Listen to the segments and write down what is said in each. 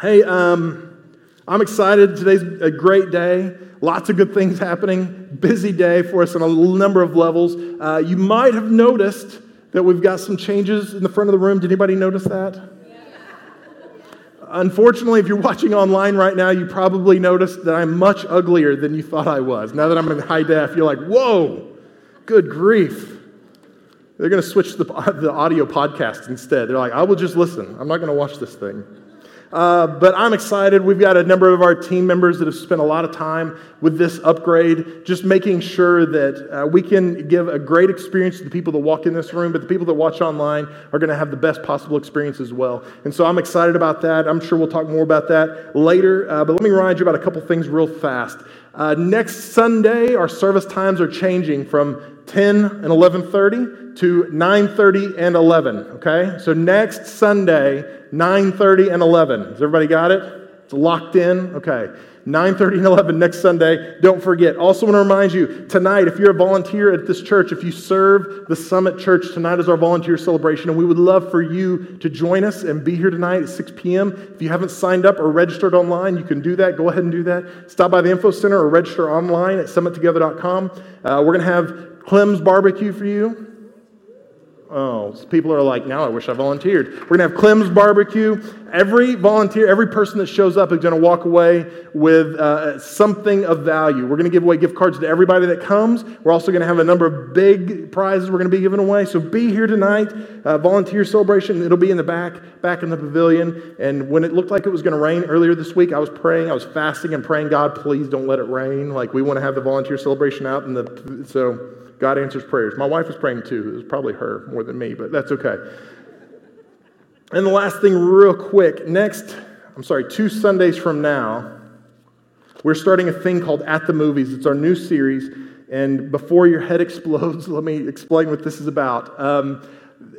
Hey, I'm excited. Today's a great day. Lots of good things happening. Busy day for us on a number of levels. You might have noticed that we've got some changes in the front of the room. Did anybody notice that? Yeah. Unfortunately, if you're watching online right now, you probably noticed that I'm much uglier than you thought I was. Now that I'm in high def, you're like, whoa, good grief. They're going to switch the audio podcast instead. They're like, I will just listen. I'm not going to watch this thing. But I'm excited. We've got a number of our team members that have spent a lot of time with this upgrade, just making sure that we can give a great experience to the people that walk in this room, but the people that watch online are going to have the best possible experience as well. And so I'm excited about that. I'm sure we'll talk more about that later. But let me remind you about a couple things real fast. Next Sunday, our service times are changing from 10 and 11:30 to 9:30 and 11, okay? So next Sunday, 9:30 and 11. Has everybody got it? It's locked in? Okay. 9:30 and 11 next Sunday. Don't forget. Also want to remind you, tonight, if you're a volunteer at this church, if you serve the Summit Church, tonight is our volunteer celebration, and we would love for you to join us and be here tonight at 6 p.m. If you haven't signed up or registered online, you can do that. Go ahead and do that. Stop by the info center or register online at summittogether.com. We're going to have Clem's Barbecue for you. Oh, so people are like, now I wish I volunteered. We're going to have Clem's Barbecue. Every volunteer, every person that shows up is going to walk away with something of value. We're going to give away gift cards to everybody that comes. We're also going to have a number of big prizes we're going to be giving away. So be here tonight. Volunteer celebration. It'll be in the back in the pavilion. And when it looked like it was going to rain earlier this week, I was praying. I was fasting and praying, God, please don't let it rain. Like, we want to have the volunteer celebration out in the... So... God answers prayers. My wife was praying too. It was probably her more than me, but that's okay. And the last thing real quick. Two Sundays from now, we're starting a thing called At the Movies. It's our new series. And before your head explodes, let me explain what this is about.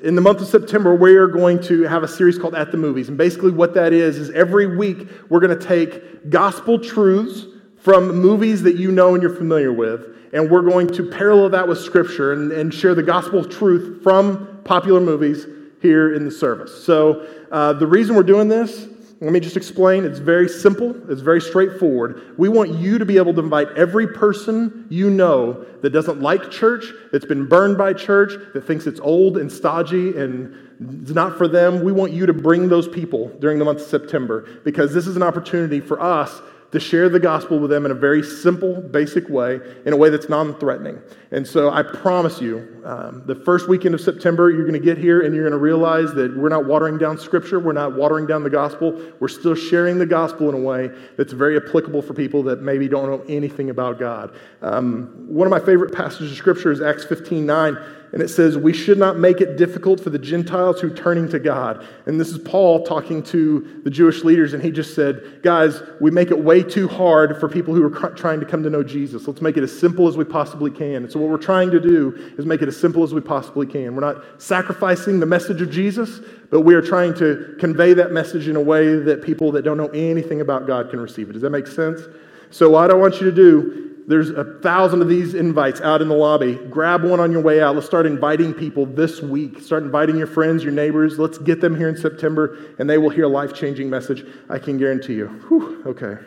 In the month of September, we are going to have a series called At the Movies. And basically what that is every week we're going to take gospel truths from movies that you know and you're familiar with. And we're going to parallel that with Scripture and share the gospel truth from popular movies here in the service. So the reason we're doing this, let me just explain. It's very simple. It's very straightforward. We want you to be able to invite every person you know that doesn't like church, that's been burned by church, that thinks it's old and stodgy and it's not for them. We want you to bring those people during the month of September, because this is an opportunity for us to share the gospel with them in a very simple, basic way, in a way that's non-threatening. And so I promise you, the first weekend of September, you're going to get here and you're going to realize that we're not watering down Scripture, we're not watering down the gospel, we're still sharing the gospel in a way that's very applicable for people that maybe don't know anything about God. One of my favorite passages of Scripture is Acts 15:9. And it says, we should not make it difficult for the Gentiles who are turning to God. And this is Paul talking to the Jewish leaders, and he just said, guys, we make it way too hard for people who are trying to come to know Jesus. Let's make it as simple as we possibly can. And so what we're trying to do is make it as simple as we possibly can. We're not sacrificing the message of Jesus, but we are trying to convey that message in a way that people that don't know anything about God can receive it. Does that make sense? So what I want you to do, there's 1,000 of these invites out in the lobby. Grab one on your way out. Let's start inviting people this week. Start inviting your friends, your neighbors. Let's get them here in September, and they will hear a life-changing message. I can guarantee you. Whew, okay.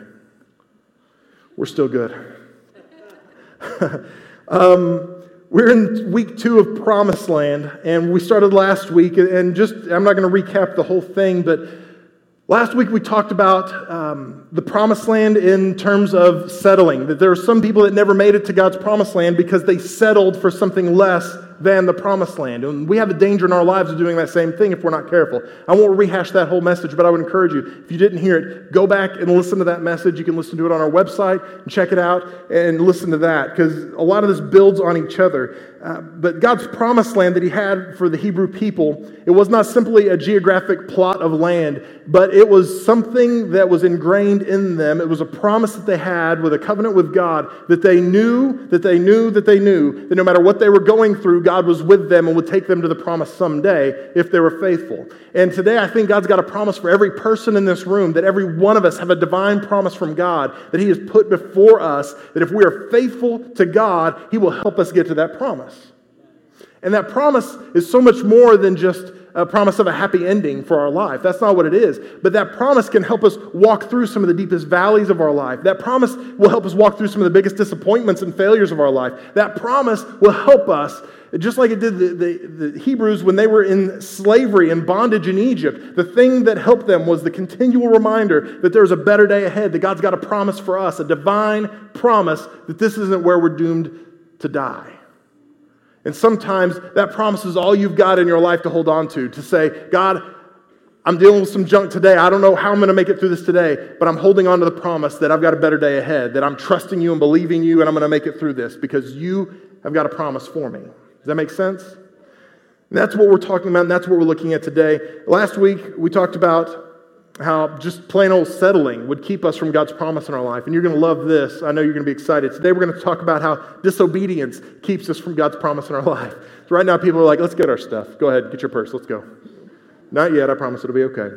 We're still good. We're in week 2 of Promised Land, and we started last week. And I'm not going to recap the whole thing, but last week we talked about the Promised Land in terms of settling, that there are some people that never made it to God's Promised Land because they settled for something less than the Promised Land. And we have a danger in our lives of doing that same thing if we're not careful. I won't rehash that whole message, but I would encourage you, if you didn't hear it, go back and listen to that message. You can listen to it on our website and check it out and listen to that, because a lot of this builds on each other. But God's Promised Land that He had for the Hebrew people, it was not simply a geographic plot of land, but it was something that was ingrained in them. It was a promise that they had with a covenant with God that they knew, that they knew, that they knew, that no matter what they were going through, God was with them and would take them to the promise someday if they were faithful. And today I think God's got a promise for every person in this room, that every one of us have a divine promise from God that He has put before us, that if we are faithful to God, He will help us get to that promise. And that promise is so much more than just a promise of a happy ending for our life. That's not what it is. But that promise can help us walk through some of the deepest valleys of our life. That promise will help us walk through some of the biggest disappointments and failures of our life. That promise will help us, just like it did the Hebrews when they were in slavery and bondage in Egypt. The thing that helped them was the continual reminder that there's a better day ahead, that God's got a promise for us, a divine promise that this isn't where we're doomed to die. And sometimes that promise is all you've got in your life to hold on to say, God, I'm dealing with some junk today. I don't know how I'm going to make it through this today, but I'm holding on to the promise that I've got a better day ahead, that I'm trusting you and believing you, and I'm going to make it through this because you have got a promise for me. Does that make sense? And that's what we're talking about, and that's what we're looking at today. Last week, we talked about how just plain old settling would keep us from God's promise in our life. And you're going to love this. I know you're going to be excited. Today we're going to talk about how disobedience keeps us from God's promise in our life. So right now people are like, let's get our stuff. Go ahead, get your purse, let's go. Not yet, I promise it'll be okay.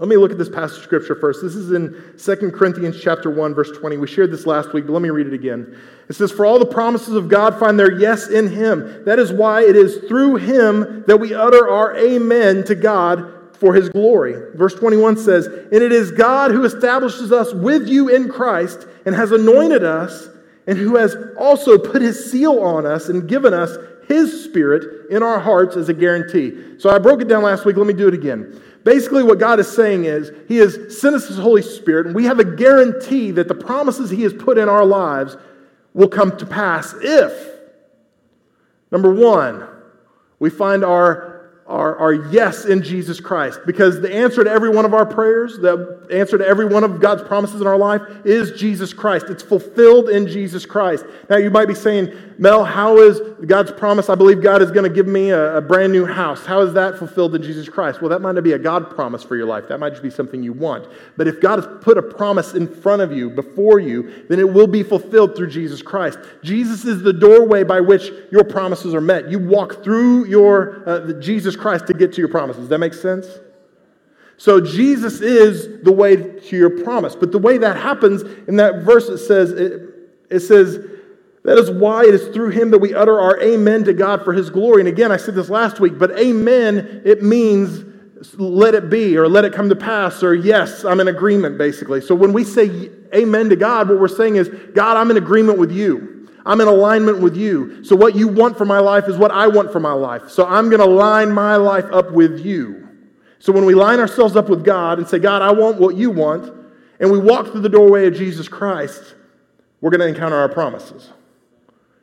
Let me look at this passage of Scripture first. This is in 2 Corinthians chapter 1, verse 20. We shared this last week, but let me read it again. It says, "For all the promises of God find their yes in Him. That is why it is through Him that we utter our amen to God for His glory." Verse 21 says, "And it is God who establishes us with you in Christ and has anointed us and who has also put His seal on us and given us His Spirit in our hearts as a guarantee." So I broke it down last week. Let me do it again. Basically what God is saying is He has sent us His Holy Spirit and we have a guarantee that the promises He has put in our lives will come to pass if, number one, we find our yes in Jesus Christ, because the answer to every one of our prayers, the answer to every one of God's promises in our life is Jesus Christ. It's fulfilled in Jesus Christ. Now you might be saying, Mel, how is God's promise, I believe God is going to give me a brand new house, how is that fulfilled in Jesus Christ? Well, that might not be a God promise for your life. That might just be something you want. But if God has put a promise in front of you, before you, then it will be fulfilled through Jesus Christ. Jesus is the doorway by which your promises are met. You walk through your Jesus Christ to get to your promises. Does that make sense? So Jesus is the way to your promise. But the way that happens, in that verse it says, that is why it is through Him that we utter our amen to God for His glory. And again, I said this last week, but amen, it means let it be, or let it come to pass, or yes, I'm in agreement, basically. So when we say amen to God, what we're saying is, God, I'm in agreement with you. I'm in alignment with you. So what you want for my life is what I want for my life. So I'm going to line my life up with you. So when we line ourselves up with God and say, God, I want what you want, and we walk through the doorway of Jesus Christ, we're going to encounter our promises.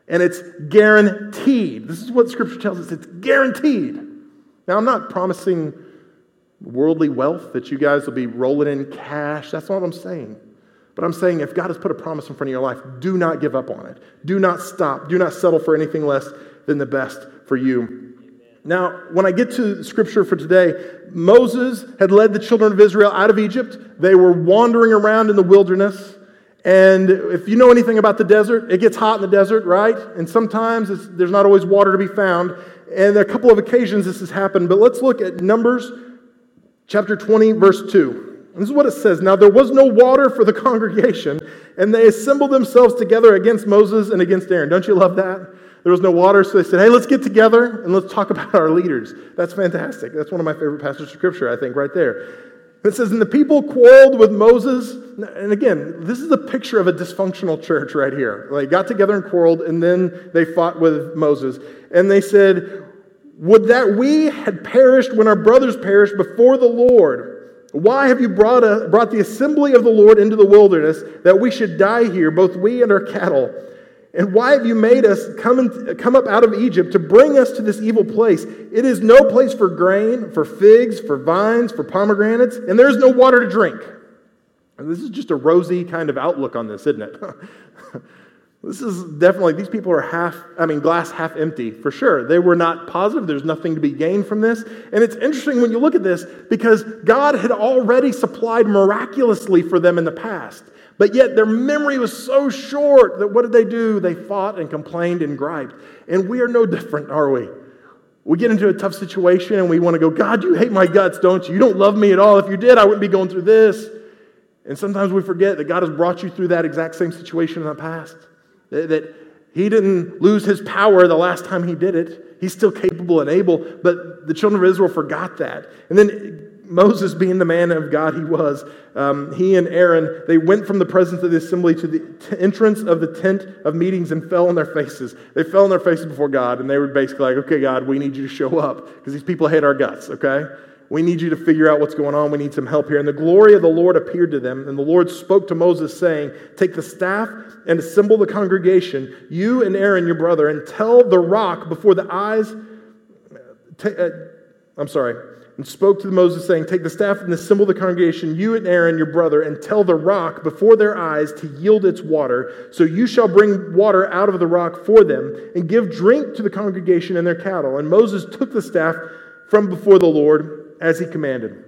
And it's guaranteed. This is what Scripture tells us. It's guaranteed. Now, I'm not promising worldly wealth that you guys will be rolling in cash. That's not what I'm saying. But I'm saying if God has put a promise in front of your life, do not give up on it. Do not stop. Do not settle for anything less than the best for you. Amen. Now, when I get to Scripture for today, Moses had led the children of Israel out of Egypt. They were wandering around in the wilderness. And if you know anything about the desert, it gets hot in the desert, right? And sometimes there's not always water to be found. And there are a couple of occasions this has happened. But let's look at Numbers chapter 20, verse 2. This is what it says. "Now there was no water for the congregation, and they assembled themselves together against Moses and against Aaron." Don't you love that? There was no water, so they said, hey, let's get together and let's talk about our leaders. That's fantastic. That's one of my favorite passages of Scripture, I think, right there. It says, "And the people quarreled with Moses." And again, this is a picture of a dysfunctional church right here. They got together and quarreled, and then they fought with Moses. And they said, "Would that we had perished when our brothers perished before the Lord. Why have you brought the assembly of the Lord into the wilderness, that we should die here, both we and our cattle? And why have you made us come up out of Egypt to bring us to this evil place? It is no place for grain, for figs, for vines, for pomegranates, and there is no water to drink." And this is just a rosy kind of outlook on this, isn't it? This is definitely, these people are glass half empty, for sure. They were not positive. There's nothing to be gained from this. And it's interesting when you look at this, because God had already supplied miraculously for them in the past. But yet their memory was so short that what did they do? They fought and complained and griped. And we are no different, are we? We get into a tough situation and we want to go, God, you hate my guts, don't you? You don't love me at all. If you did, I wouldn't be going through this. And sometimes we forget that God has brought you through that exact same situation in the past. That He didn't lose his power the last time he did it. He's still capable and able, but the children of Israel forgot that. And then Moses, being the man of God he was, he and Aaron, they went from the presence of the assembly to the entrance of the tent of meetings and fell on their faces. They fell on their faces before God, and they were basically like, okay, God, we need you to show up because these people hate our guts, okay? We need you to figure out what's going on. We need some help here. And the glory of the Lord appeared to them. And the Lord spoke to Moses, saying, take the staff and assemble the congregation, you and Aaron, your brother, and tell the rock before the eyes. And spoke to Moses, saying, take the staff and assemble the congregation, you and Aaron, your brother, and tell the rock before their eyes to yield its water. So you shall bring water out of the rock for them and give drink to the congregation and their cattle. And Moses took the staff from before the Lord, as he commanded.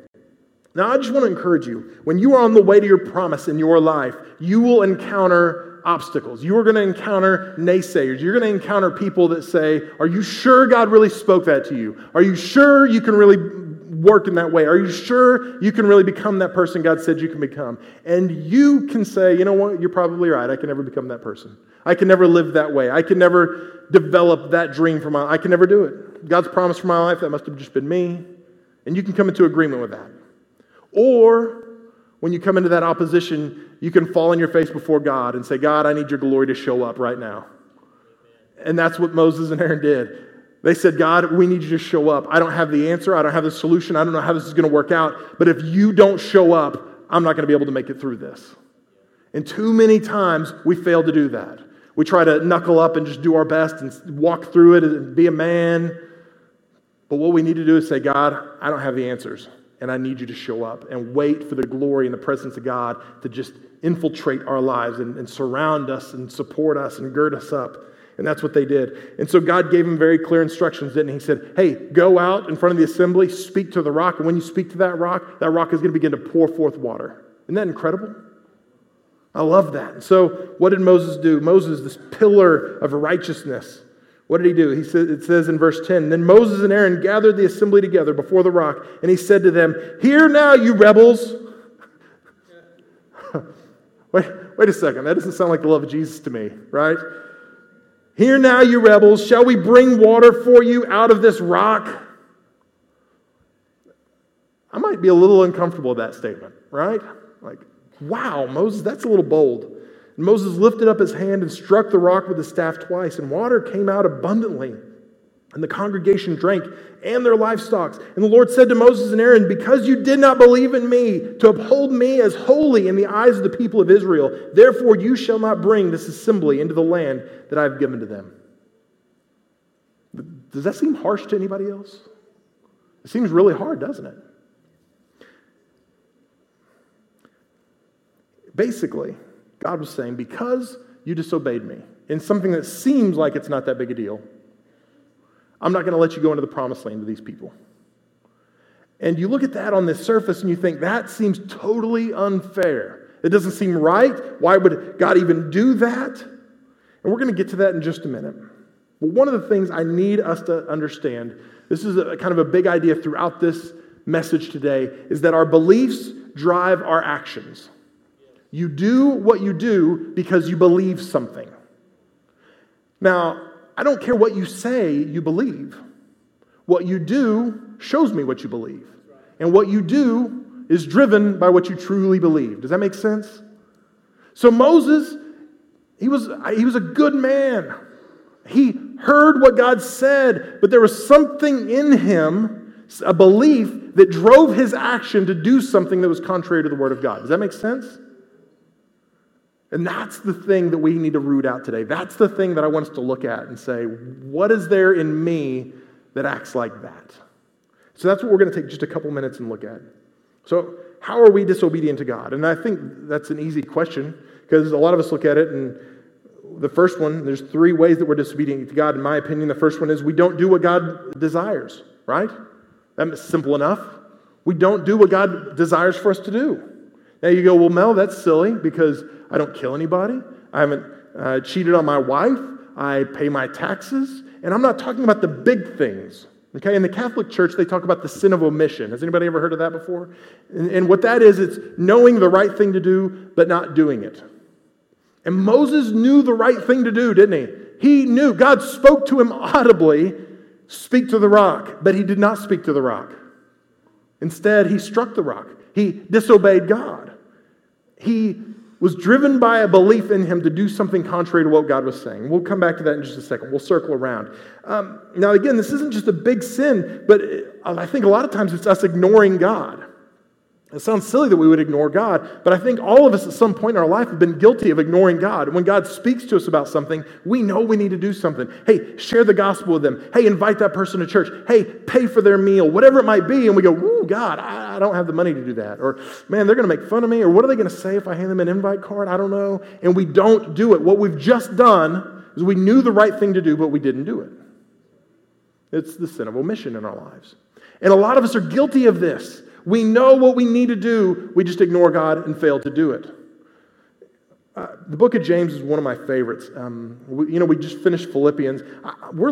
Now, I just want to encourage you, when you are on the way to your promise in your life, you will encounter obstacles. You are going to encounter naysayers. You're going to encounter people that say, are you sure God really spoke that to you? Are you sure you can really work in that way? Are you sure you can really become that person God said you can become? And you can say, you know what, you're probably right. I can never become that person. I can never live that way. I can never develop that dream for my life. I can never do it. God's promise for my life, that must have just been me. And you can come into agreement with that. Or when you come into that opposition, you can fall on your face before God and say, God, I need your glory to show up right now. And that's what Moses and Aaron did. They said, God, we need you to show up. I don't have the answer. I don't have the solution. I don't know how this is going to work out. But if you don't show up, I'm not going to be able to make it through this. And too many times we fail to do that. We try to knuckle up and just do our best and walk through it and be a man. But what we need to do is say, God, I don't have the answers, and I need you to show up, and wait for the glory and the presence of God to just infiltrate our lives and surround us and support us and gird us up. And that's what they did. And so God gave him very clear instructions, didn't he? He said, hey, go out in front of the assembly, speak to the rock, and when you speak to that rock is going to begin to pour forth water. Isn't that incredible? I love that. So what did Moses do? Moses, this pillar of righteousness, what did he do? It says in verse 10, then Moses and Aaron gathered the assembly together before the rock, and he said to them, hear now, you rebels. Wait a second. That doesn't sound like the love of Jesus to me, right? Hear now, you rebels. Shall we bring water for you out of this rock? I might be a little uncomfortable with that statement, right? Like, wow, Moses, that's a little bold. And Moses lifted up his hand and struck the rock with his staff twice, and water came out abundantly. And the congregation drank, and their livestock. And the Lord said to Moses and Aaron, because you did not believe in me, to uphold me as holy in the eyes of the people of Israel, therefore you shall not bring this assembly into the land that I have given to them. Does that seem harsh to anybody else? It seems really hard, doesn't it? Basically, God was saying, because you disobeyed me in something that seems like it's not that big a deal, I'm not going to let you go into the promised land to these people. And you look at that on the surface and you think, that seems totally unfair. It doesn't seem right. Why would God even do that? And we're going to get to that in just a minute. But one of the things I need us to understand, this is a kind of a big idea throughout this message today, is that our beliefs drive our actions. You do what you do because you believe something. Now, I don't care what you say you believe. What you do shows me what you believe. And what you do is driven by what you truly believe. Does that make sense? So Moses, he was a good man. He heard what God said, but there was something in him, a belief that drove his action to do something that was contrary to the Word of God. Does that make sense? And that's the thing that we need to root out today. That's the thing that I want us to look at and say, what is there in me that acts like that? So that's what we're going to take just a couple minutes and look at. So how are we disobedient to God? And I think that's an easy question because a lot of us look at it, and the first one, there's three ways that we're disobedient to God, in my opinion. The first one is we don't do what God desires, right? That's simple enough. We don't do what God desires for us to do. Now you go, well, Mel, that's silly because I don't kill anybody. I haven't cheated on my wife. I pay my taxes. And I'm not talking about the big things. Okay? In the Catholic Church, they talk about the sin of omission. Has anybody ever heard of that before? And what that is, it's knowing the right thing to do, but not doing it. And Moses knew the right thing to do, didn't he? He knew. God spoke to him audibly, speak to the rock, but he did not speak to the rock. Instead, he struck the rock. He disobeyed God. He was driven by a belief in him to do something contrary to what God was saying. We'll come back to that in just a second. We'll circle around. Now, again, this isn't just a big sin, but I think a lot of times it's us ignoring God. It sounds silly that we would ignore God, but I think all of us at some point in our life have been guilty of ignoring God. When God speaks to us about something, we know we need to do something. Hey, share the gospel with them. Hey, invite that person to church. Hey, pay for their meal, whatever it might be. And we go, "Ooh, God, I don't have the money to do that." Or, "Man, they're going to make fun of me." Or, "What are they going to say if I hand them an invite card? I don't know." And we don't do it. What we've just done is we knew the right thing to do, but we didn't do it. It's the sin of omission in our lives. And a lot of us are guilty of this. We know what we need to do, we just ignore God and fail to do it. The book of James is one of my favorites. We just finished Philippians. We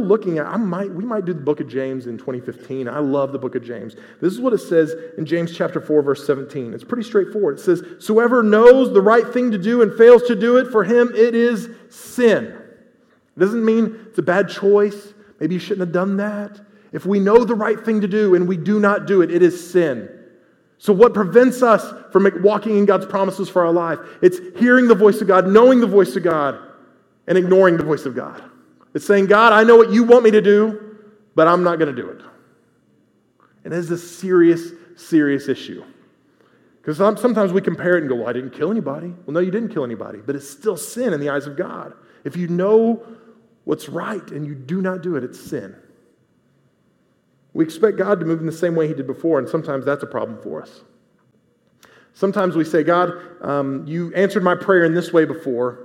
might do the book of James in 2015. I love the book of James. This is what it says in James chapter 4, verse 17. It's pretty straightforward. It says, "So whoever knows the right thing to do and fails to do it, for him it is sin." It doesn't mean it's a bad choice. Maybe you shouldn't have done that. If we know the right thing to do and we do not do it, it is sin. So what prevents us from walking in God's promises for our life? It's hearing the voice of God, knowing the voice of God, and ignoring the voice of God. It's saying, "God, I know what you want me to do, but I'm not going to do it." And this is a serious, serious issue. Because sometimes we compare it and go, "Well, I didn't kill anybody." Well, no, you didn't kill anybody, but it's still sin in the eyes of God. If you know what's right and you do not do it, it's sin. We expect God to move in the same way he did before, and sometimes that's a problem for us. Sometimes we say, "God, you answered my prayer in this way before,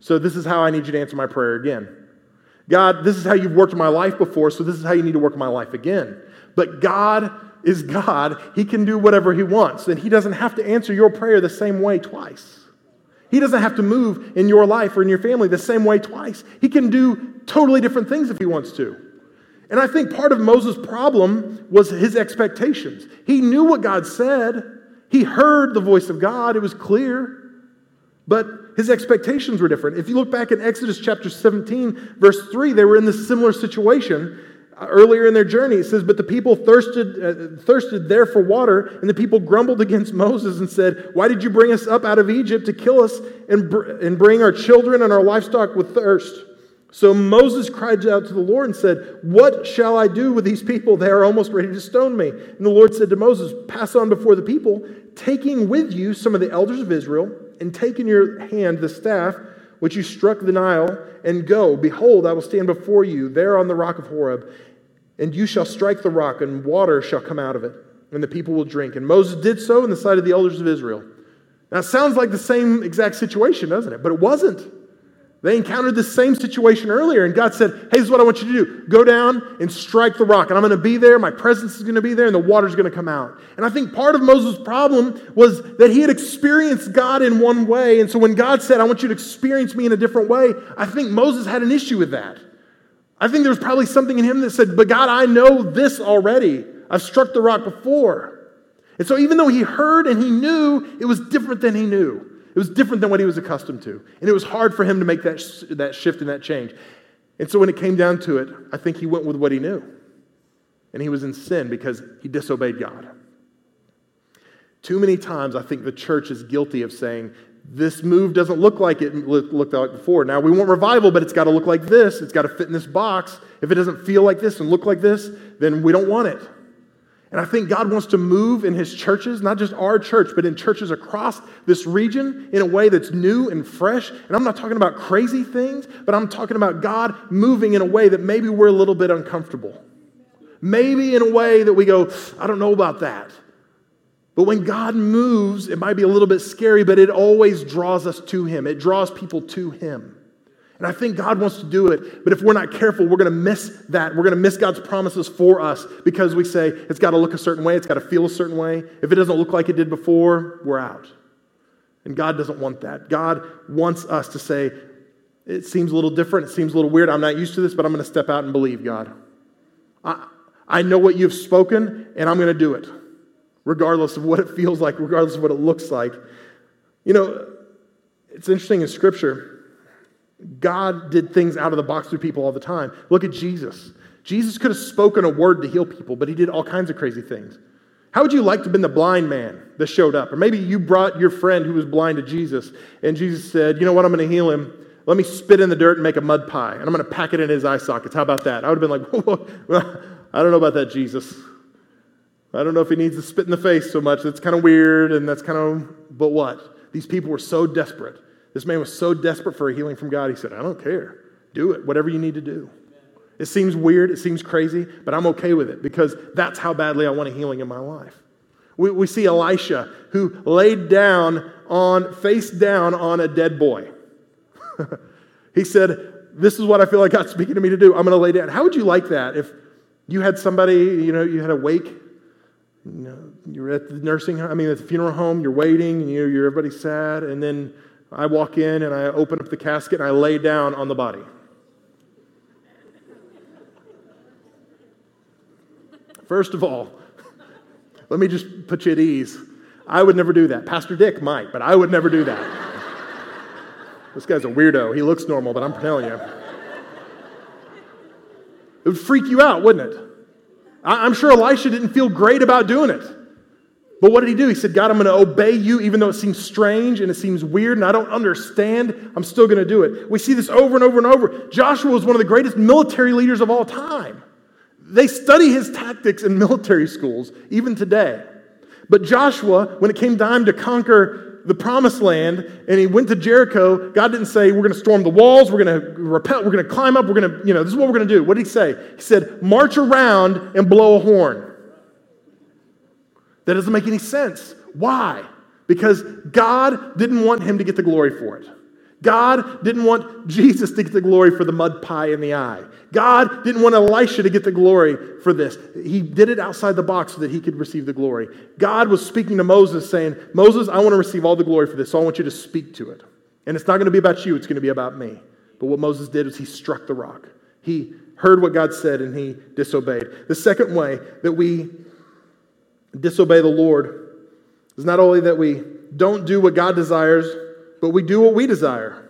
so this is how I need you to answer my prayer again. God, this is how you've worked in my life before, so this is how you need to work in my life again." But God is God. He can do whatever he wants, and he doesn't have to answer your prayer the same way twice. He doesn't have to move in your life or in your family the same way twice. He can do totally different things if he wants to. And I think part of Moses' problem was his expectations. He knew what God said. He heard the voice of God. It was clear. But his expectations were different. If you look back in Exodus chapter 17, verse 3, they were in this similar situation. Earlier in their journey, it says, "But the people thirsted there for water, and the people grumbled against Moses and said, 'Why did you bring us up out of Egypt to kill us and bring our children and our livestock with thirst?' So Moses cried out to the Lord and said, 'What shall I do with these people? They are almost ready to stone me.' And the Lord said to Moses, 'Pass on before the people, taking with you some of the elders of Israel, and take in your hand the staff which you struck the Nile, and go. Behold, I will stand before you there on the rock of Horeb, and you shall strike the rock, and water shall come out of it, and the people will drink.' And Moses did so in the sight of the elders of Israel." Now, it sounds like the same exact situation, doesn't it? But it wasn't. They encountered the same situation earlier, and God said, "Hey, this is what I want you to do. Go down and strike the rock, and I'm going to be there, my presence is going to be there, and the water's going to come out." And I think part of Moses' problem was that he had experienced God in one way, and so when God said, "I want you to experience me in a different way," I think Moses had an issue with that. I think there was probably something in him that said, "But God, I know this already. I've struck the rock before." And so even though he heard and he knew, it was different than he knew. It was different than what he was accustomed to. And it was hard for him to make that shift and that change. And so when it came down to it, I think he went with what he knew. And he was in sin because he disobeyed God. Too many times I think the church is guilty of saying, "This move doesn't look like it looked like before. Now, we want revival, but it's got to look like this. It's got to fit in this box. If it doesn't feel like this and look like this, then we don't want it." And I think God wants to move in his churches, not just our church, but in churches across this region in a way that's new and fresh. And I'm not talking about crazy things, but I'm talking about God moving in a way that maybe we're a little bit uncomfortable. Maybe in a way that we go, "I don't know about that." But when God moves, it might be a little bit scary, but it always draws us to him. It draws people to him. And I think God wants to do it, but if we're not careful, we're going to miss that. We're going to miss God's promises for us because we say it's got to look a certain way, it's got to feel a certain way. If it doesn't look like it did before, we're out. And God doesn't want that. God wants us to say, "It seems a little different, it seems a little weird, I'm not used to this, but I'm going to step out and believe, God. I know what you've spoken, and I'm going to do it, regardless of what it feels like, regardless of what it looks like." You know, it's interesting in Scripture. God did things out of the box through people all the time. Look at Jesus. Jesus could have spoken a word to heal people, but he did all kinds of crazy things. How would you like to have been the blind man that showed up? Or maybe you brought your friend who was blind to Jesus, and Jesus said, you know what, I'm going to heal him. Let me spit in the dirt and make a mud pie, and I'm going to pack it in his eye sockets. How about that? I would have been like, whoa, I don't know about that, Jesus. I don't know if he needs to spit in the face so much. That's kind of weird, and that's kind of, but what? These people were so desperate. This man was so desperate for a healing from God, he said, I don't care. Do it, whatever you need to do. It seems weird, it seems crazy, but I'm okay with it because that's how badly I want a healing in my life. We see Elisha who laid down on, face down on a dead boy. He said, this is what I feel like God's speaking to me to do. I'm going to lay down. How would you like that if you had somebody, you know, you had a wake, you know, you're at the nursing home, I mean, at the funeral home, you're waiting, and you're everybody's sad, and then I walk in and I open up the casket and I lay down on the body. First of all, let me just put you at ease. I would never do that. Pastor Dick might, but I would never do that. This guy's a weirdo. He looks normal, but I'm telling you. It would freak you out, wouldn't it? I'm sure Elisha didn't feel great about doing it. But what did he do? He said, God, I'm going to obey you, even though it seems strange and it seems weird and I don't understand, I'm still going to do it. We see this over and over and over. Joshua was one of the greatest military leaders of all time. They study his tactics in military schools, even today. But Joshua, when it came time to conquer the Promised Land, and he went to Jericho, God didn't say, we're going to storm the walls, we're going to repel, we're going to climb up, we're going to, you know, this is what we're going to do. What did he say? He said, march around and blow a horn. That doesn't make any sense. Why? Because God didn't want him to get the glory for it. God didn't want Jesus to get the glory for the mud pie in the eye. God didn't want Elisha to get the glory for this. He did it outside the box so that he could receive the glory. God was speaking to Moses saying, Moses, I want to receive all the glory for this, so I want you to speak to it. And it's not going to be about you, it's going to be about me. But what Moses did was he struck the rock. He heard what God said and he disobeyed. The second way that we disobey the Lord is not only that we don't do what God desires, but we do what we desire.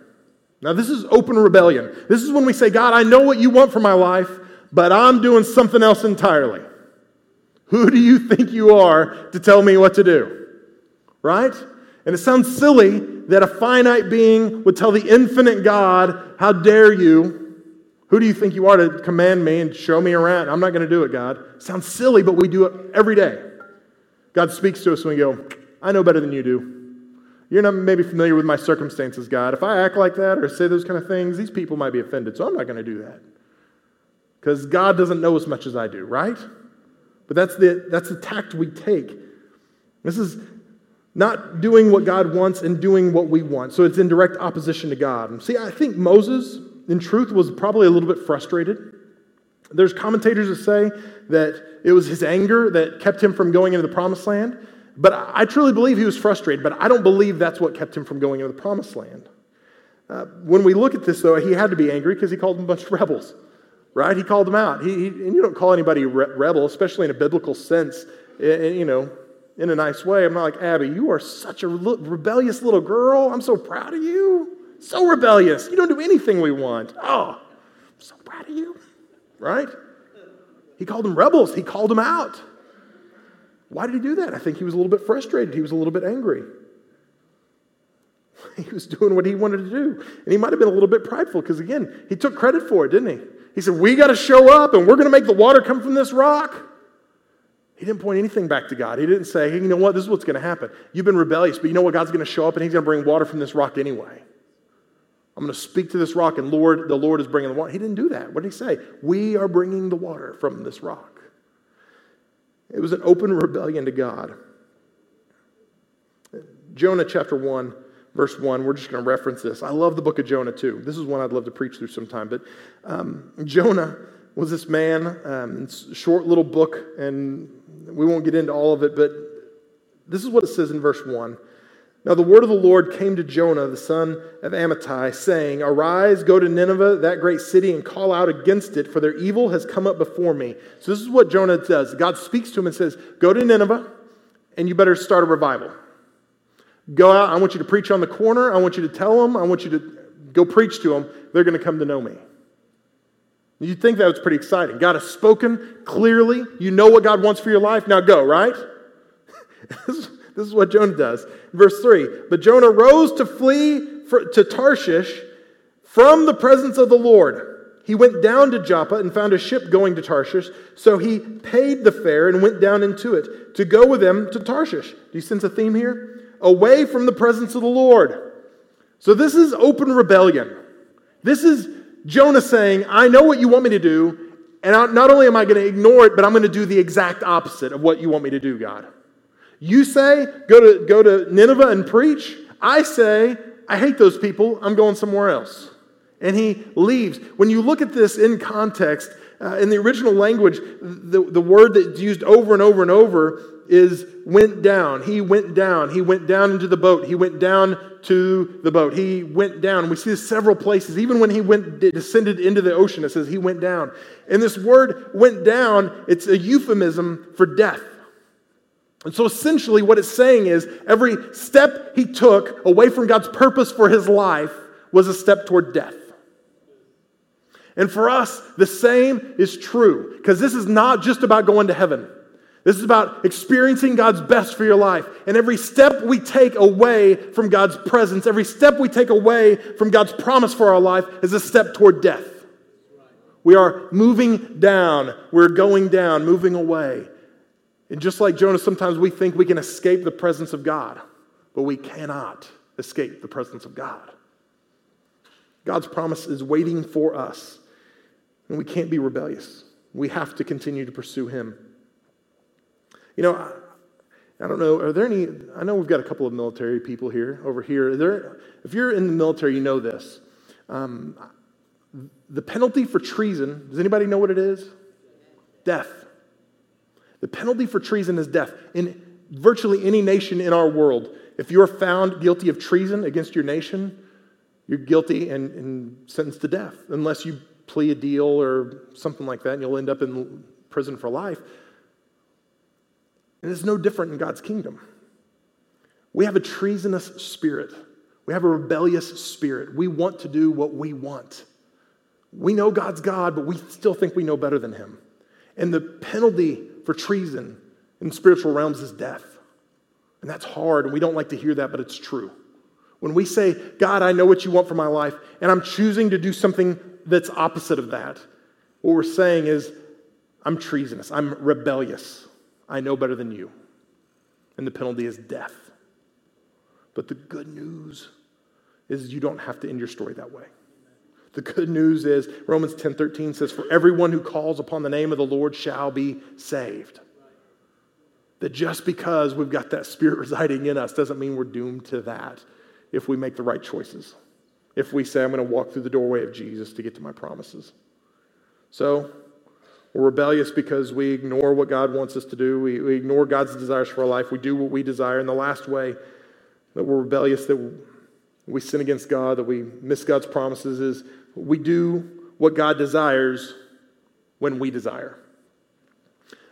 Now, this is open rebellion. This is when we say, God, I know what you want for my life, but I'm doing something else entirely. Who do you think you are to tell me what to do? Right? And it sounds silly that a finite being would tell the infinite God, how dare you? Who do you think you are to command me and show me around? I'm not going to do it, God. It sounds silly, but we do it every day. God speaks to us and we go, I know better than you do. You're not maybe familiar with my circumstances, God. If I act like that or say those kind of things, these people might be offended, so I'm not going to do that. Because God doesn't know as much as I do, right? But that's the tact we take. This is not doing what God wants and doing what we want. So it's in direct opposition to God. And see, I think Moses, in truth, was probably a little bit frustrated. There's commentators that say that it was his anger that kept him from going into the Promised Land. But I truly believe he was frustrated, but I don't believe that's what kept him from going into the Promised Land. When we look at this, though, he had to be angry because he called them a bunch of rebels, right? He called them out. And you don't call anybody rebel, especially in a biblical sense, you know, in a nice way. I'm not like, Abby, you are such a rebellious little girl. I'm so proud of you. So rebellious. You don't do anything we want. Oh, I'm so proud of you, right? He called them rebels. He called them out. Why did he do that? I think he was a little bit frustrated. He was a little bit angry. He was doing what he wanted to do. And he might have been a little bit prideful because, again, he took credit for it, didn't he? He said, we got to show up and we're going to make the water come from this rock. He didn't point anything back to God. He didn't say, hey, you know what? This is what's going to happen. You've been rebellious, but you know what? God's going to show up and he's going to bring water from this rock anyway. I'm going to speak to this rock and Lord, the Lord is bringing the water. He didn't do that. What did he say? We are bringing the water from this rock. It was an open rebellion to God. Jonah chapter 1, verse 1, we're just going to reference this. I love the book of Jonah too. This is one I'd love to preach through sometime. But Jonah was this man, short little book, and we won't get into all of it, but this is what it says in verse 1. Now the word of the Lord came to Jonah, the son of Amittai, saying, Arise, go to Nineveh, that great city, and call out against it, for their evil has come up before me. So this is what Jonah does. God speaks to him and says, go to Nineveh, and you better start a revival. Go out. I want you to preach on the corner. I want you to tell them. I want you to go preach to them, they're going to come to know me. You'd think that was pretty exciting. God has spoken clearly. You know what God wants for your life. Now go, right? This is what Jonah does. Verse 3, but Jonah rose to flee to Tarshish from the presence of the Lord. He went down to Joppa and found a ship going to Tarshish. So he paid the fare and went down into it to go with them to Tarshish. Do you sense a theme here? Away from the presence of the Lord. So this is open rebellion. This is Jonah saying, I know what you want me to do, and not only am I going to ignore it, but I'm going to do the exact opposite of what you want me to do, God. You say, go to Nineveh and preach. I say, I hate those people. I'm going somewhere else. And he leaves. When you look at this in context, in the original language, the word that's used over and over and over is went down. He went down. He went down into the boat. He went down to the boat. He went down. We see this several places. Even when he descended into the ocean, it says he went down. And this word went down, it's a euphemism for death. And so essentially what it's saying is every step he took away from God's purpose for his life was a step toward death. And for us, the same is true, because this is not just about going to heaven. This is about experiencing God's best for your life. And every step we take away from God's presence, every step we take away from God's promise for our life is a step toward death. We are moving down. We're going down, moving away. And just like Jonah, sometimes we think we can escape the presence of God, but we cannot escape the presence of God. God's promise is waiting for us, and we can't be rebellious. We have to continue to pursue him. You know, I don't know, are there any, I know we've got a couple of military people here, over here. If you're in the military, you know this. The penalty for treason, does anybody know what it is? Death. The penalty for treason is death. In virtually any nation in our world, if you're found guilty of treason against your nation, you're guilty and sentenced to death, unless you plea a deal or something like that, and you'll end up in prison for life. And it's no different in God's kingdom. We have a treasonous spirit. We have a rebellious spirit. We want to do what we want. We know God's God, but we still think we know better than him. And the penalty for treason in spiritual realms is death. And that's hard, and we don't like to hear that, but it's true. When we say, God, I know what you want for my life, and I'm choosing to do something that's opposite of that, what we're saying is, I'm treasonous, I'm rebellious, I know better than you. And the penalty is death. But the good news is you don't have to end your story that way. The good news is Romans 10:13 says, for everyone who calls upon the name of the Lord shall be saved. That just because we've got that spirit residing in us doesn't mean we're doomed to that if we make the right choices. If we say, I'm going to walk through the doorway of Jesus to get to my promises. So we're rebellious because we ignore what God wants us to do. We ignore God's desires for our life. We do what we desire. And the last way that we're rebellious, that we sin against God, that we miss God's promises, is we do what God desires when we desire.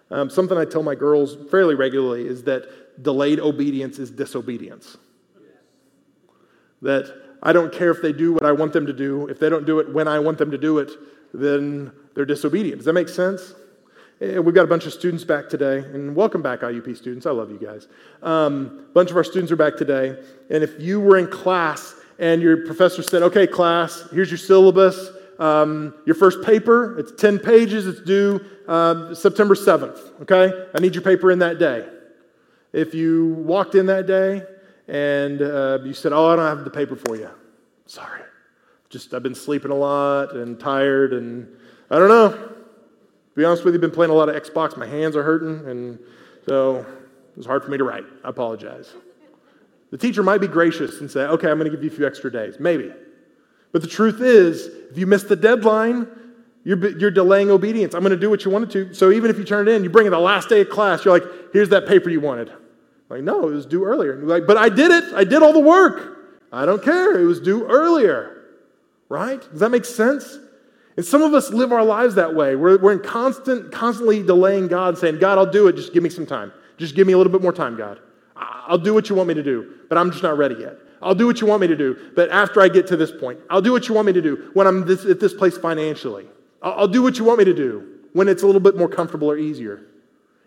Something I tell my girls fairly regularly is that delayed obedience is disobedience. That I don't care if they do what I want them to do. If they don't do it when I want them to do it, then they're disobedient. Does that make sense? We've got a bunch of students back today, and welcome back, IUP students. I love you guys. A bunch of our students are back today, and if you were in class and your professor said, okay, class, here's your syllabus, your first paper, it's 10 pages, it's due September 7th, okay? I need your paper in that day. If you walked in that day and you said, oh, I don't have the paper for you. Sorry. I've been sleeping a lot and tired and I don't know. To be honest with you, I've been playing a lot of Xbox. My hands are hurting, and so it was hard for me to write. I apologize. The teacher might be gracious and say, okay, I'm going to give you a few extra days. Maybe. But the truth is, if you miss the deadline, you're delaying obedience. I'm going to do what you wanted to. So even if you turn it in, you bring it the last day of class. You're like, here's that paper you wanted. I'm like, no, it was due earlier. And you're like, but I did it. I did all the work. I don't care. It was due earlier. Right? Does that make sense? And some of us live our lives that way. We're in constantly delaying God, saying, God, I'll do it. Just give me some time. Just give me a little bit more time, God. I'll do what you want me to do, but I'm just not ready yet. I'll do what you want me to do, but after I get to this point. I'll do what you want me to do when I'm at this place financially. I'll do what you want me to do when it's a little bit more comfortable or easier.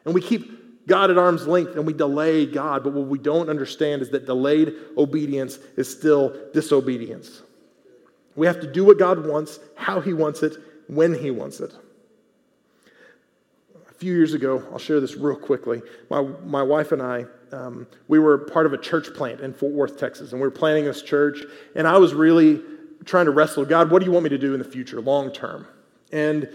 And we keep God at arm's length and we delay God, but what we don't understand is that delayed obedience is still disobedience. We have to do what God wants, how He wants it, when He wants it. A few years ago, I'll share this real quickly, my wife and I, we were part of a church plant in Fort Worth, Texas, and we were planning this church, and I was really trying to wrestle, God, what do you want me to do in the future, long term? And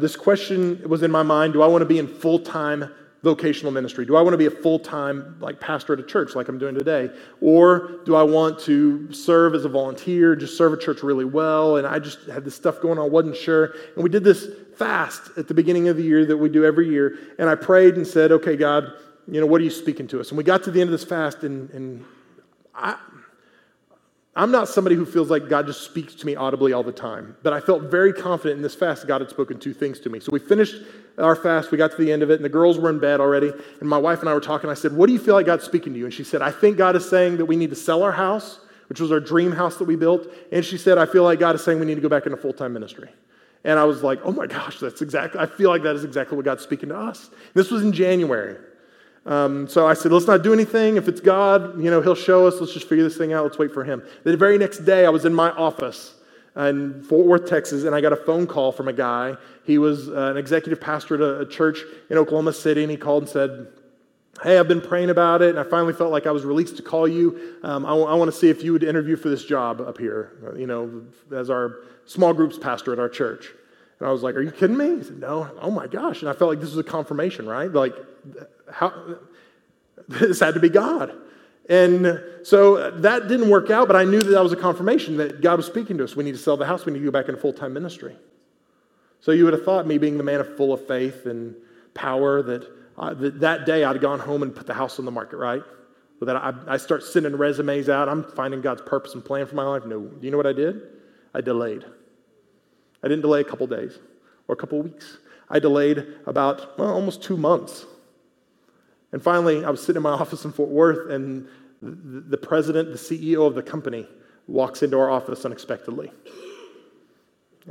this question was in my mind, do I want to be in full-time vocational ministry? Do I want to be a full-time pastor at a church like I'm doing today? Or do I want to serve as a volunteer, just serve a church really well? And I just had this stuff going on, wasn't sure. And we did this fast at the beginning of the year that we do every year. And I prayed and said, okay, God, what are you speaking to us? And we got to the end of this fast, and I'm not somebody who feels like God just speaks to me audibly all the time, but I felt very confident in this fast God had spoken two things to me. So we finished our fast, we got to the end of it, and the girls were in bed already, and my wife and I were talking. I said, what do you feel like God's speaking to you? And she said, I think God is saying that we need to sell our house, which was our dream house that we built. And she said, I feel like God is saying we need to go back into full-time ministry. And I was like, oh my gosh, I feel like that is exactly what God's speaking to us. This was in January. So I said, let's not do anything. If it's God, He'll show us. Let's just figure this thing out. Let's wait for Him. The very next day, I was in my office in Fort Worth, Texas, and I got a phone call from a guy. He was an executive pastor at a church in Oklahoma City, and he called and said, hey, I've been praying about it, and I finally felt like I was released to call you. I want to see if you would interview for this job up here, as our small groups pastor at our church. And I was like, are you kidding me? He said, no. Oh, my gosh. And I felt like this was a confirmation, right? This had to be God. And so that didn't work out, but I knew that was a confirmation that God was speaking to us. We need to sell the house. We need to go back into full-time ministry. So you would have thought, me being the man full of faith and power, that day I'd gone home and put the house on the market, right? But that I start sending resumes out. I'm finding God's purpose and plan for my life. No. Do you know what I did? I delayed. I didn't delay a couple days or a couple weeks. I delayed about almost 2 months. And finally, I was sitting in my office in Fort Worth, and the president, the CEO of the company, walks into our office unexpectedly.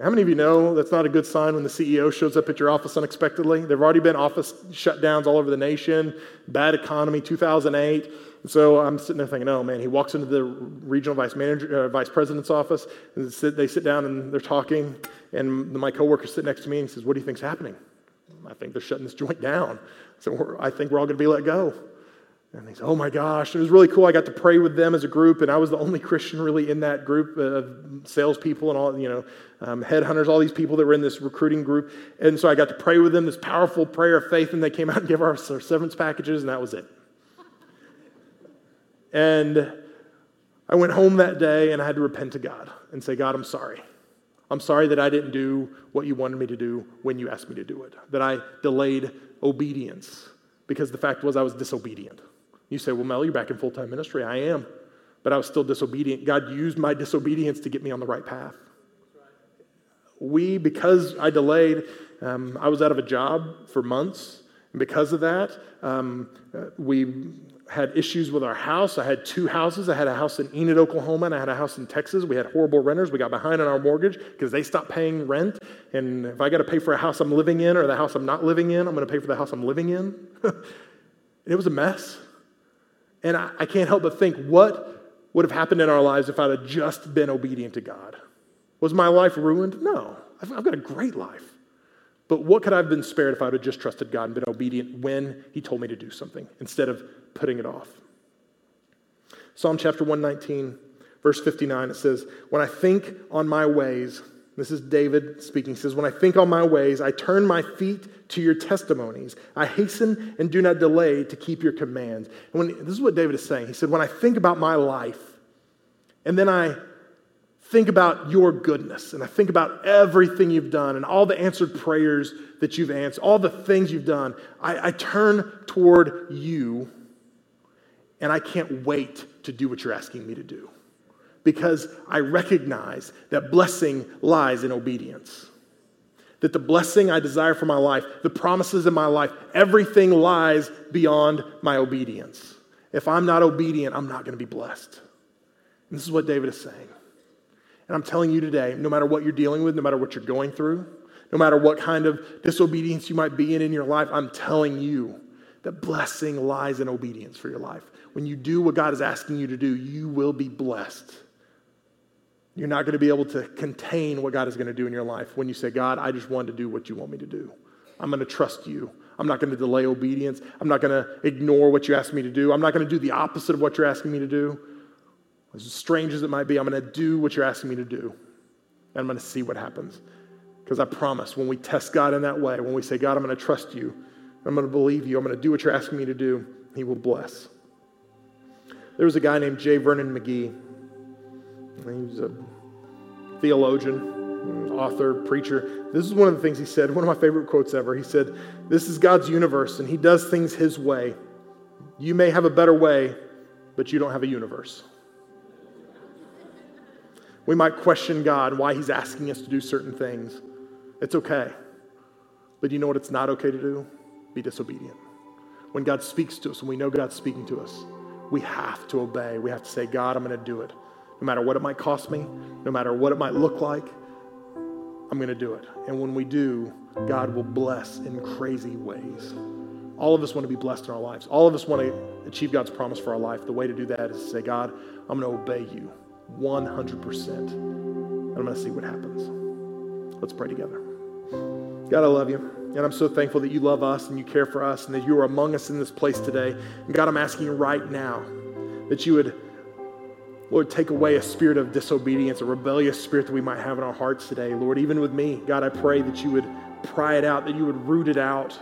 How many of you know that's not a good sign when the CEO shows up at your office unexpectedly? There have already been office shutdowns all over the nation, bad economy, 2008. And so I'm sitting there thinking, oh man, he walks into the regional vice president's office, and they sit down and they're talking, and my coworker sitting next to me and he says, what do you think's happening? I think they're shutting this joint down. So I think we're all going to be let go. And they said, oh my gosh, it was really cool. I got to pray with them as a group, and I was the only Christian really in that group of salespeople and all, headhunters, all these people that were in this recruiting group. And so I got to pray with them, this powerful prayer of faith, and they came out and gave us our severance packages, and that was it. And I went home that day, and I had to repent to God and say, God, I'm sorry. I'm sorry that I didn't do what you wanted me to do when you asked me to do it, that I delayed obedience, because the fact was I was disobedient. You say, well, Mel, you're back in full-time ministry. I am, but I was still disobedient. God used my disobedience to get me on the right path. Because I delayed, I was out of a job for months, and because of that, we had issues with our house. I had two houses. I had a house in Enid, Oklahoma, and I had a house in Texas. We had horrible renters. We got behind on our mortgage because they stopped paying rent. And if I got to pay for a house I'm living in or the house I'm not living in, I'm going to pay for the house I'm living in. It was a mess. And I can't help but think, what would have happened in our lives if I had just been obedient to God? Was my life ruined? No. I've got a great life. But what could I have been spared if I would have just trusted God and been obedient when He told me to do something instead of putting it off? Psalm chapter 119, verse 59, it says, when I think on my ways, this is David speaking, he says, when I think on my ways, I turn my feet to your testimonies. I hasten and do not delay to keep your commands. And this is what David is saying. He said, when I think about my life, and then I think about your goodness, and I think about everything you've done and all the answered prayers that you've answered, all the things you've done. I turn toward you, and I can't wait to do what you're asking me to do, because I recognize that blessing lies in obedience, that the blessing I desire for my life, the promises in my life, everything lies beyond my obedience. If I'm not obedient, I'm not going to be blessed. And this is what David is saying. And I'm telling you today, no matter what you're dealing with, no matter what you're going through, no matter what kind of disobedience you might be in your life, I'm telling you that blessing lies in obedience for your life. When you do what God is asking you to do, you will be blessed. You're not going to be able to contain what God is going to do in your life when you say, God, I just want to do what you want me to do. I'm going to trust you. I'm not going to delay obedience. I'm not going to ignore what you asked me to do. I'm not going to do the opposite of what you're asking me to do. As strange as it might be, I'm going to do what you're asking me to do. And I'm going to see what happens. Because I promise, when we test God in that way, when we say, God, I'm going to trust you, I'm going to believe you, I'm going to do what you're asking me to do, he will bless. There was a guy named J. Vernon McGee. He was a theologian, author, preacher. This is one of the things he said, one of my favorite quotes ever. He said, this is God's universe, and he does things his way. You may have a better way, but you don't have a universe. We might question God and why he's asking us to do certain things. It's okay. But you know what it's not okay to do? Be disobedient. When God speaks to us, when we know God's speaking to us, we have to obey. We have to say, God, I'm going to do it. No matter what it might cost me, no matter what it might look like, I'm going to do it. And when we do, God will bless in crazy ways. All of us want to be blessed in our lives. All of us want to achieve God's promise for our life. The way to do that is to say, God, I'm going to obey you 100%. And I'm going to see what happens. Let's pray together. God, I love you. And I'm so thankful that you love us and you care for us and that you are among us in this place today. And God, I'm asking you right now that you would, Lord, take away a spirit of disobedience, a rebellious spirit that we might have in our hearts today. Lord, even with me, God, I pray that you would pry it out, that you would root it out.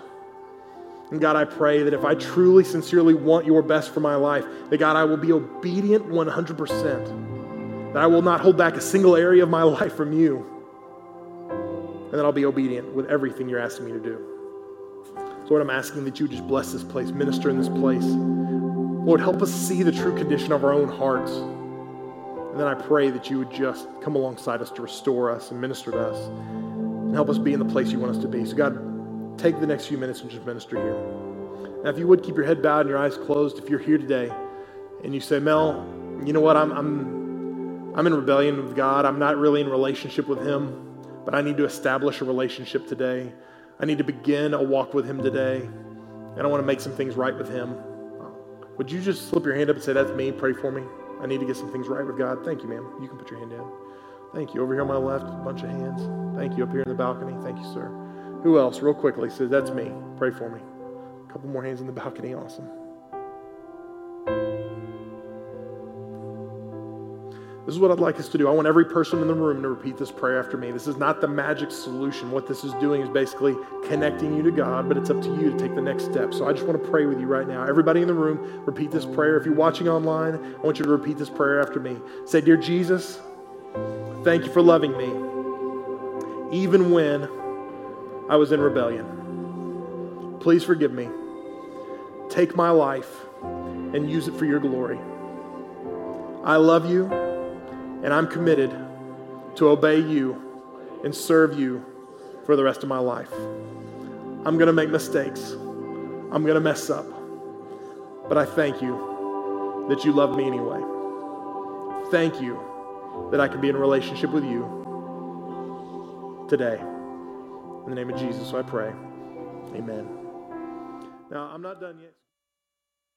And God, I pray that if I truly, sincerely want your best for my life, that God, I will be obedient 100%, that I will not hold back a single area of my life from you, and that I'll be obedient with everything you're asking me to do. So Lord, I'm asking that you just bless this place, minister in this place. Lord, help us see the true condition of our own hearts. And then I pray that you would just come alongside us to restore us and minister to us and help us be in the place you want us to be. So God, take the next few minutes and just minister here. Now, if you would keep your head bowed and your eyes closed, if you're here today and you say, Mel, you know what, I'm in rebellion with God. I'm not really in relationship with him, but I need to establish a relationship today. I need to begin a walk with him today, and I want to make some things right with him. Would you just slip your hand up and say, that's me, pray for me? I need to get some things right with God. Thank you, ma'am. You can put your hand down. Thank you. Over here on my left, a bunch of hands. Thank you. Up here in the balcony. Thank you, sir. Who else? Real quickly says, that's me. Pray for me. A couple more hands in the balcony. Awesome. This is what I'd like us to do. I want every person in the room to repeat this prayer after me. This is not the magic solution. What this is doing is basically connecting you to God, but it's up to you to take the next step. So I just want to pray with you right now. Everybody in the room, repeat this prayer. If you're watching online, I want you to repeat this prayer after me. Say, Dear Jesus, thank you for loving me, even when I was in rebellion. Please forgive me. Take my life and use it for your glory. I love you. And I'm committed to obey you and serve you for the rest of my life. I'm going to make mistakes. I'm going to mess up. But I thank you that you love me anyway. Thank you that I can be in a relationship with you today. In the name of Jesus, I pray. Amen. Now, I'm not done yet.